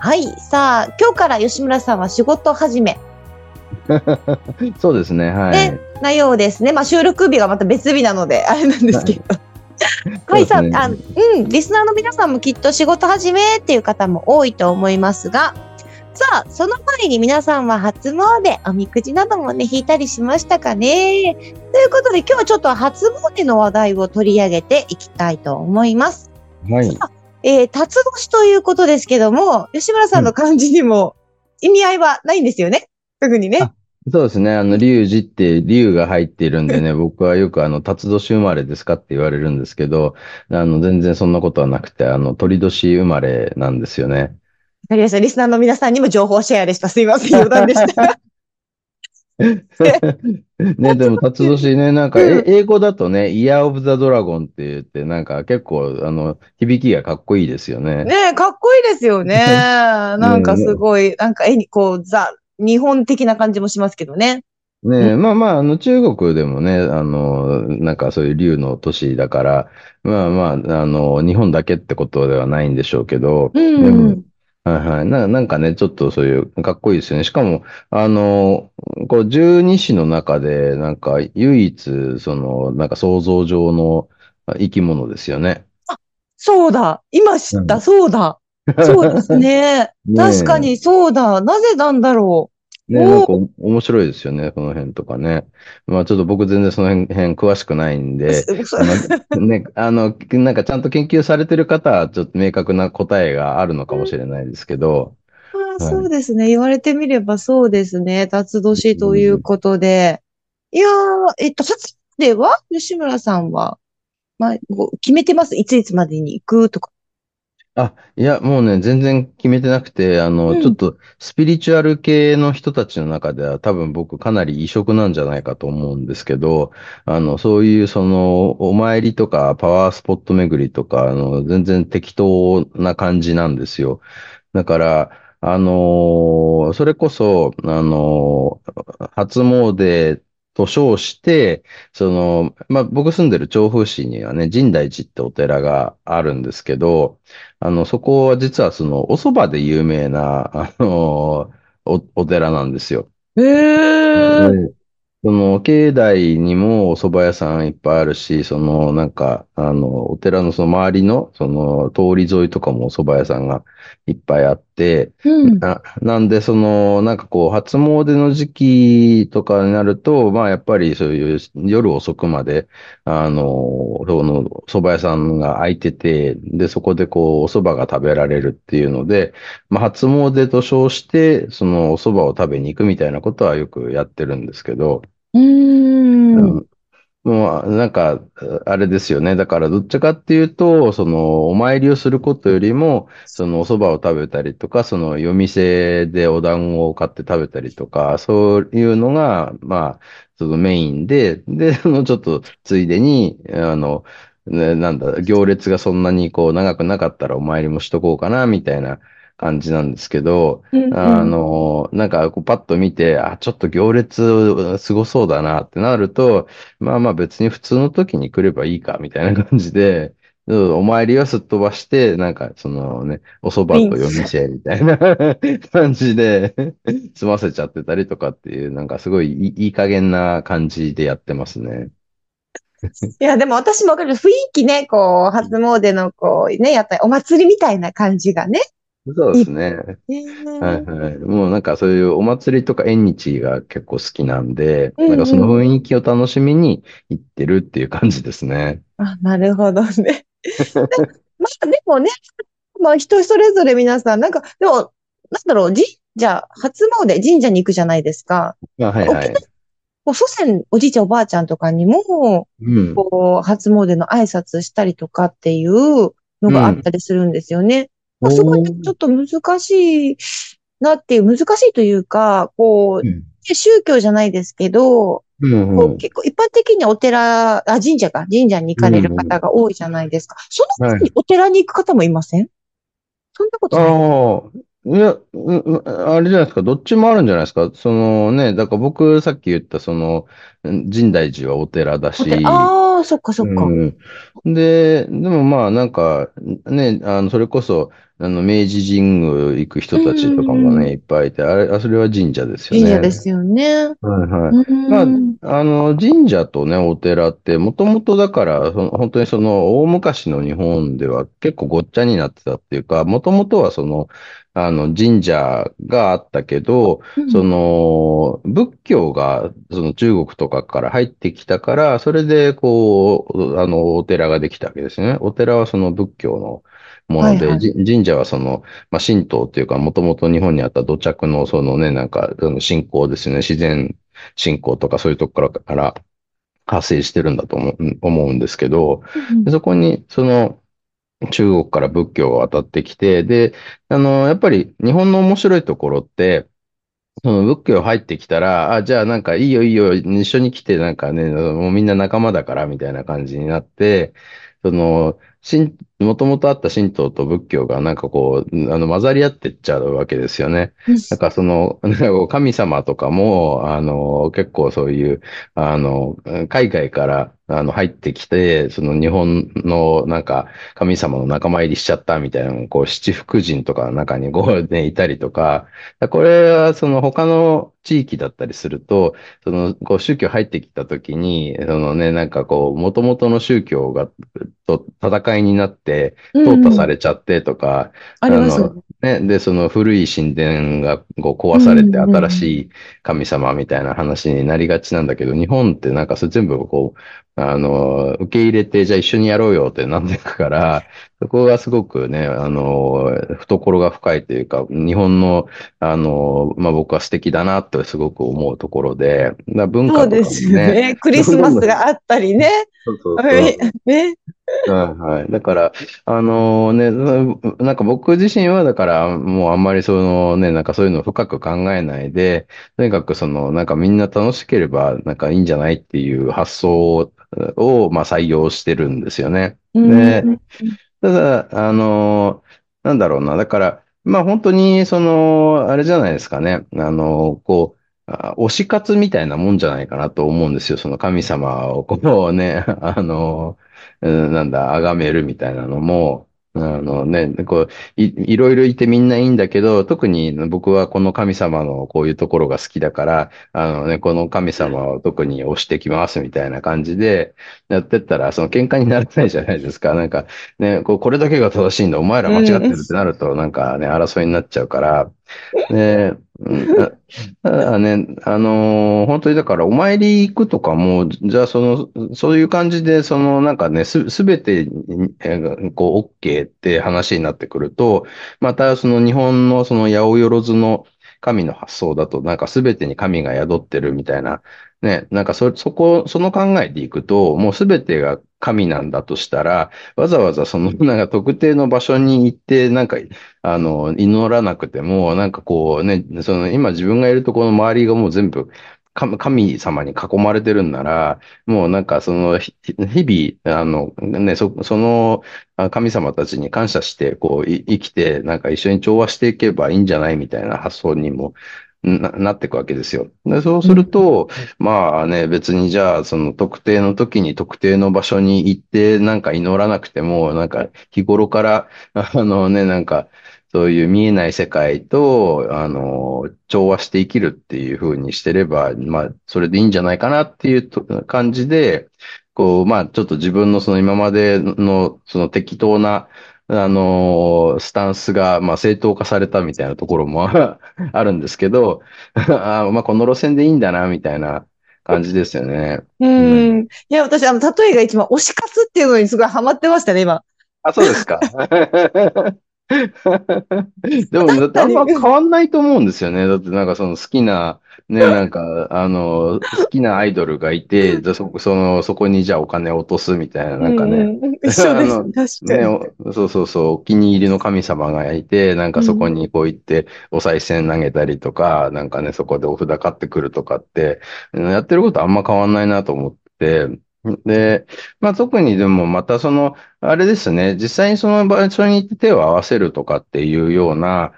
はい、さあ今日から吉村さんは仕事始め。そうですね、はい。なようですね。まあ、収録日がまた別日なのであれなんですけど、はいさん、リスナーの皆さんもきっと仕事始めっていう方も多いと思いますが、さあその前に皆さんは初詣、おみくじなどもね引いたりしましたかね。ということで今日はちょっと初詣の話題を取り上げていきたいと思います。はい。辰年ということですけども、吉村さんの漢字にも意味合いはないんですよね。特にね。そうですね。龍二って龍が入っているんでね、僕はよく辰年生まれですかって言われるんですけど、全然そんなことはなくて、鳥年生まれなんですよね。わかりました。リスナーの皆さんにも情報シェアでした。すいません。余談でした。ね、でも辰年ね、なんか英語だとね、イヤーオブザドラゴンって言って、なんか結構響きがかっこいいですよね。ね、かっこいいですよね。なんかすごい、なんか絵にこう、日本的な感じもしますけどね。ねえ、まあまあ、中国でもね、なんかそういう竜の都市だから、まあまあ、日本だけってことではないんでしょうけど、はいはい。なんかね、ちょっとそういう、かっこいいですよね。しかも、こう、十二支の中で、なんか、唯一、なんか想像上の生き物ですよね。あ、そうだ。今知った、そうだ。そうですね。確かにそうだ。なぜなんだろう。ね、なんか面白いですよね。この辺とかね。まあちょっと僕全然その辺詳しくないんで、ね、なんかちゃんと研究されてる方はちょっと明確な答えがあるのかもしれないですけど。あ、はい、そうですね。言われてみればそうですね。辰年ということで。いやー、辰では吉村さんは、まあ、決めてます。いついつまでに行くとか。あ、いや、もうね、全然決めてなくて、ちょっと、スピリチュアル系の人たちの中では、多分僕かなり異色なんじゃないかと思うんですけど、そういう、お参りとか、パワースポット巡りとか、全然適当な感じなんですよ。だから、それこそ、初詣、と称して、まあ、僕住んでる調布市にはね、深大寺ってお寺があるんですけど、そこは実はお蕎麦で有名な、お寺なんですよ。へー。境内にもお蕎麦屋さんいっぱいあるし、なんか、お寺の周りの、通り沿いとかもお蕎麦屋さんがいっぱいあって、なんで、なんかこう、初詣の時期とかになると、まあやっぱりそういう夜遅くまで、蕎麦屋さんが開いてて、で、そこでこう、お蕎麦が食べられるっていうので、まあ初詣と称して、お蕎麦を食べに行くみたいなことはよくやってるんですけど、もうなんかあれですよね。だからどっちかっていうとお参りをすることよりもお蕎麦を食べたりとか夜店でお団子を買って食べたりとかそういうのがまあメインでちょっとついでにね、なんだ行列がそんなにこう長くなかったらお参りもしとこうかなみたいな。感じなんですけど、なんかこうパッと見て、あ、ちょっと行列すごそうだなってなると、まあまあ別に普通の時に来ればいいかみたいな感じで、お参りはすっ飛ばして、なんかね、お蕎麦と夜店みたいな感じで済ませちゃってたりとかっていう、なんかすごいいい加減な感じでやってますね。いや、でも私もわかる。雰囲気ね、こう、初詣のこうね、やっぱりお祭りみたいな感じがね。そうですね。はいはい。もうなんかそういうお祭りとか縁日が結構好きなんで、なんかその雰囲気を楽しみに行ってるっていう感じですね。あ、なるほどね。まあでもね、まあ人それぞれ皆さん、なんか、でも、なんだろう、初詣、神社に行くじゃないですか。はいはい。祖先、おじいちゃんおばあちゃんとかにも、こう、初詣の挨拶したりとかっていうのがあったりするんですよね。あそこにちょっと難しいなっていう、難しいというか、こう、宗教じゃないですけど、うんうん、こう結構一般的にお寺、神社に行かれる方が多いじゃないですか。うんうん、その時にお寺に行く方もいません、はい、そんなことない。あれじゃないですか、どっちもあるんじゃないですか。そのね、だから僕さっき言った、その、深大寺はお寺だし。ああ、そっかそっか、うん。でもまあなんか、ね、それこそ、明治神宮行く人たちとかもね、いっぱいいて、それは神社ですよね。神社ですよね。はいはい。まあ、神社とね、お寺って、もともとだから、本当にその、大昔の日本では結構ごっちゃになってたっていうか、もともとはその、神社があったけど、その、仏教が、その中国とかから入ってきたから、それで、こう、お寺ができたわけですね。お寺はその仏教の、もので、はいはい、神社はその、まあ、神道っていうか、もともと日本にあった土着のそのね、なんか、信仰ですね、自然信仰とかそういうところから派生してるんだと思うんですけど、でそこに、その、中国から仏教が渡ってきて、で、やっぱり日本の面白いところって、その仏教入ってきたら、じゃあなんかいいよいいよ、一緒に来てなんかね、もうみんな仲間だからみたいな感じになって、その、もともとあった神道と仏教がなんかこう、混ざり合ってっちゃうわけですよね。なんかその、神様とかも、結構そういう、海外から、入ってきて、その日本のなんか、神様の仲間入りしちゃったみたいなのを、こう、七福神とかの中にこうね、いたりとか、これはその他の地域だったりすると、その、こう、宗教入ってきた時に、そのね、なんかこう、元々の宗教が、と戦いになって、淘汰されちゃってとか、ね、で、その古い神殿がこう壊されて新しい神様みたいな話になりがちなんだけど、日本ってなんかそれ全部こう、受け入れて、じゃあ一緒にやろうよってなっていくから、そこがすごくね、懐が深いというか、日本の、まあ、僕は素敵だなってすごく思うところで、文化とかも、ね。そうですね。クリスマスがあったりね。そうね。はいはい。だから、なんか僕自身は、だから、もうあんまりそのね、なんかそういうのを深く考えないで、とにかくその、なんかみんな楽しければ、なんかいいんじゃないっていう発想を、まあ採用してるんですよね。で、ただ、なんだろうな、だから、まあ本当に、その、あれじゃないですかね、こう、推し活みたいなもんじゃないかなと思うんですよ。その神様をこうね、なんだ、崇めるみたいなのも、ね、こう、いろいろいてみんないいんだけど、特に僕はこの神様のこういうところが好きだから、ね、この神様を特に推してきますみたいな感じで、やってったら、その喧嘩にならないじゃないですか。なんか、ね、これだけが正しいんだ、お前ら間違ってるってなると、なんかね、争いになっちゃうから、ね、だからね、本当にだからお参り行くとかも、じゃあそういう感じで、そのなんかね、すべて、こう、OK って話になってくると、またその日本のその八百万の神の発想だと、なんかすべてに神が宿ってるみたいな、ね、なんかその考えでいくと、もうすべてが神なんだとしたら、わざわざその、なんか特定の場所に行って、なんか、祈らなくても、なんかこうね、その今自分がいるところの周りがもう全部、神様に囲まれてるんなら、もうなんかその、日々、ね、その神様たちに感謝して、こう、生きて、なんか一緒に調和していけばいいんじゃないみたいな発想にも、なっていくわけですよ。でそうすると、まあね、別にじゃあ、その特定の時に特定の場所に行って、なんか祈らなくても、なんか日頃から、ね、なんか、そういう見えない世界と、調和して生きるっていう風にしてれば、まあ、それでいいんじゃないかなっていう感じで、こう、まあ、ちょっと自分のその今までの、その適当な、スタンスが、まあ、正当化されたみたいなところもあるんですけど、まあ、この路線でいいんだな、みたいな感じですよね。うん。いや、私、例えが一番推し活っていうのにすごいハマってましたね、今。あ、そうですか。でも、だってあんま変わんないと思うんですよね。だってなんかその好きな、ね、なんか、好きなアイドルがいて、じゃあそこにじゃあお金を落とすみたいな、なんかね。うん、一緒です。確かに、ね。そうそうそう、お気に入りの神様がいて、なんかそこにこう行って、お賽銭投げたりとか、なんかね、そこでお札買ってくるとかって、やってることあんま変わんないなと思って、で、まあ特にでもまたその、あれですね、実際にその場所に行って手を合わせるとかっていうような、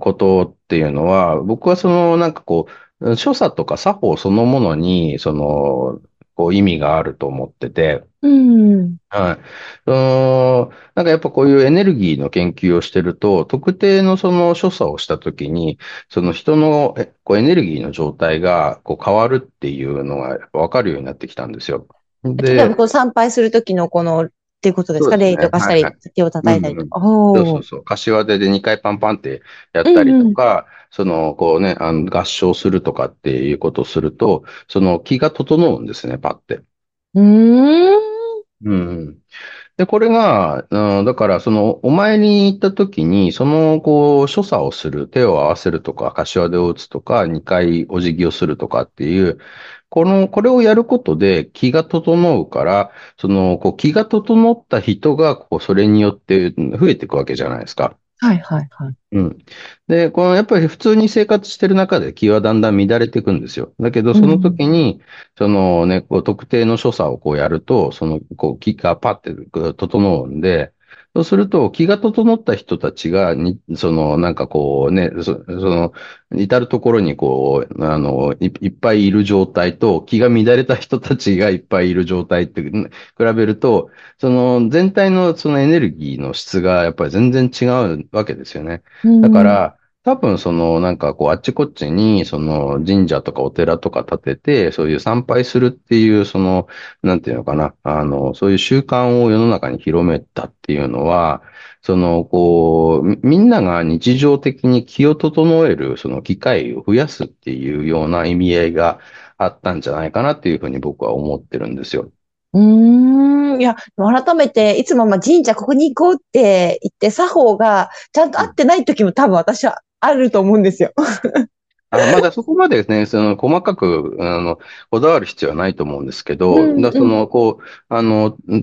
ことっていうのは、僕はそのなんかこう、所作とか作法そのものに、その、こう意味があると思ってて、うん。はい。なんかやっぱこういうエネルギーの研究をしてると、特定のその所作をしたときに、その人のこうエネルギーの状態がこう変わるっていうのがわかるようになってきたんですよ。で、例えばこう参拝するときのこの、っていうことですか？礼とかしたり、はいはい、手を叩いたりとか。そうそうそう。柏手で2回パンパンってやったりとか、その、こうね、合掌するとかっていうことをすると、その気が整うんですね、パって。うん。で、これが、だから、その、お参りに行った時に、その、こう、所作をする、手を合わせるとか、柏手を打つとか、2回お辞儀をするとかっていう、これをやることで気が整うから、その、こう、気が整った人が、こう、それによって増えていくわけじゃないですか。はいはいはい。うん。で、この、やっぱり普通に生活してる中で気はだんだん乱れていくんですよ。だけど、その時に、そのね、こう、特定の所作をこうやると、その、こう、気がパッて整うんで、そうすると、気が整った人たちがその、なんかこうね、その、至るところにこう、いっぱいいる状態と、気が乱れた人たちがいっぱいいる状態って、比べると、その、全体のそのエネルギーの質がやっぱり全然違うわけですよね。だから、多分そのなんかこうあっちこっちにその神社とかお寺とか建ててそういう参拝するっていうそのなんていうのかなそういう習慣を世の中に広めたっていうのはそのこうみんなが日常的に気を整えるその機会を増やすっていうような意味合いがあったんじゃないかなっていうふうに僕は思ってるんですよ。いや、改めて、いつも神社ここに行こうって言って、作法がちゃんと合ってない時も多分私はあると思うんですよ。まだそこまでですね、その細かく、こだわる必要はないと思うんですけど、その、こう、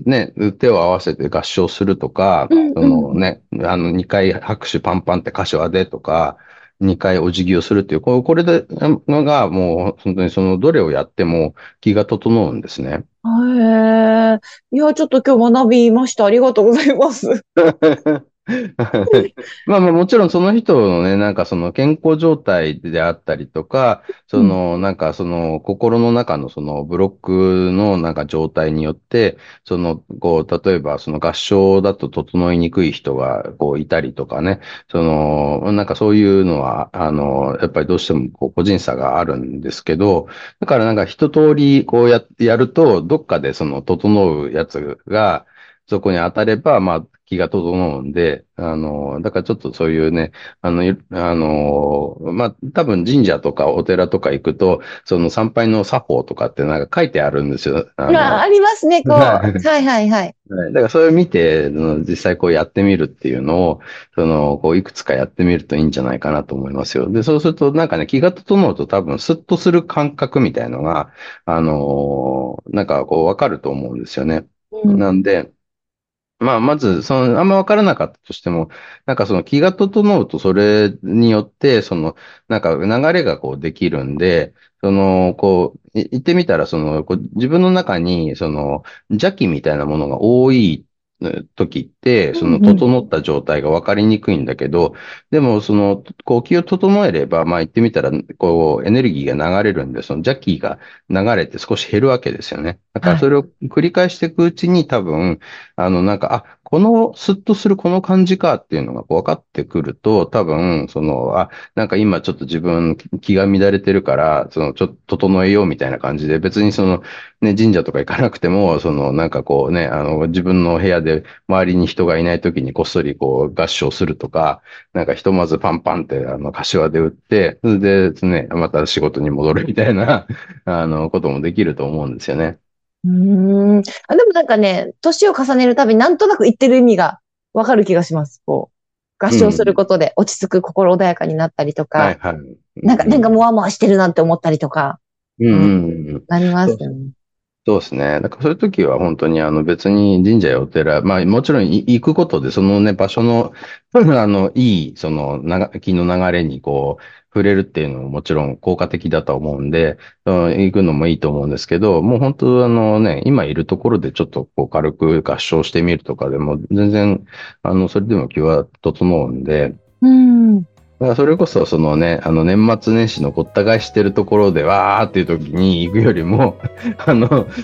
ね、手を合わせて合掌するとか、そのね、2回拍手パンパンって柏手とか、2回お辞儀をするっていう、これで、のがもう、本当にその、どれをやっても気が整うんですね。いや、ちょっと今日学びました。ありがとうございます。まあもちろんその人のね、なんかその健康状態であったりとか、そのなんかその心の中のそのブロックのなんか状態によって、そのこう、例えばその合唱だと整いにくい人がこういたりとかね、そのなんかそういうのは、やっぱりどうしてもこう個人差があるんですけど、だからなんか一通りこうやると、どっかでその整うやつが、そこに当たれば、まあ、気が整うんで、だからちょっとそういうね、まあ、多分神社とかお寺とか行くと、その参拝の作法とかってなんか書いてあるんですよ。ありますね、こう。はいはいはい。だからそれを見て、実際こうやってみるっていうのを、その、こういくつかやってみるといいんじゃないかなと思いますよ。で、そうするとなんかね、気が整うと多分スッとする感覚みたいのが、なんかこうわかると思うんですよね。なんで、まあ、まず、その、あんま分からなかったとしても、なんかその気が整うと、それによって、その、なんか流れがこうできるんで、その、こう、言ってみたら、その、自分の中に、その、邪気みたいなものが多い時って、その、整った状態が分かりにくいんだけど、でも、その、こう、気を整えれば、まあ言ってみたら、こう、エネルギーが流れるんで、その邪気が流れて少し減るわけですよね。だから、それを繰り返していくうちに、多分、なんか、この、スッとするこの感じかっていうのが分かってくると、多分、その、なんか今ちょっと自分、気が乱れてるから、その、ちょっと整えようみたいな感じで、別にその、ね、神社とか行かなくても、その、なんかこうね、自分の部屋で、周りに人がいないときにこっそりこう合掌するとか、なんかひとまずパンパンって柏手打って、それでね、また仕事に戻るみたいな、こともできると思うんですよね。でもなんかね、年を重ねるたびになんとなく言ってる意味がわかる気がします、こ合唱することで落ち着く、心穏やかになったりとか、はいはい、なんかもわもわしてるなんて思ったりとか、なりますよね。そうですね。だからそういう時は本当に別に神社やお寺、まあもちろん行くことでそのね場所のいいその気の流れにこう触れるっていうのももちろん効果的だと思うんで、行くのもいいと思うんですけど、もう本当ね今いるところでちょっとこう軽く合唱してみるとかでも全然それでも気は整うんで。それこそそのね、年末年始のごった返してるところでわーっていう時に行くよりも、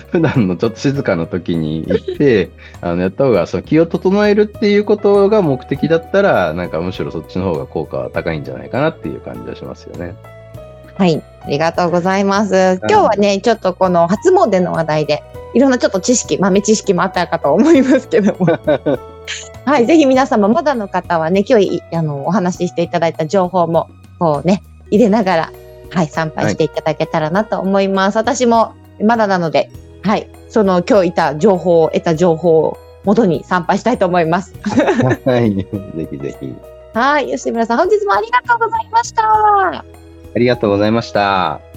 普段のちょっと静かな時に行って、やった方が、その気を整えるっていうことが目的だったら、なんかむしろそっちの方が効果は高いんじゃないかなっていう感じはしますよね。はい、ありがとうございます。今日はね、ちょっとこの初詣の話題で、いろんなちょっと知識、豆知識もあったかと思いますけども。はい、ぜひ皆様まだの方はね、今日お話ししていただいた情報もこうね入れながら、はい、参拝していただけたらなと思います。はい、私もまだなので、はい、その今日得た情報を元に参拝したいと思います。はい、ぜひぜひ。はい、吉村さん本日もありがとうございました。ありがとうございました。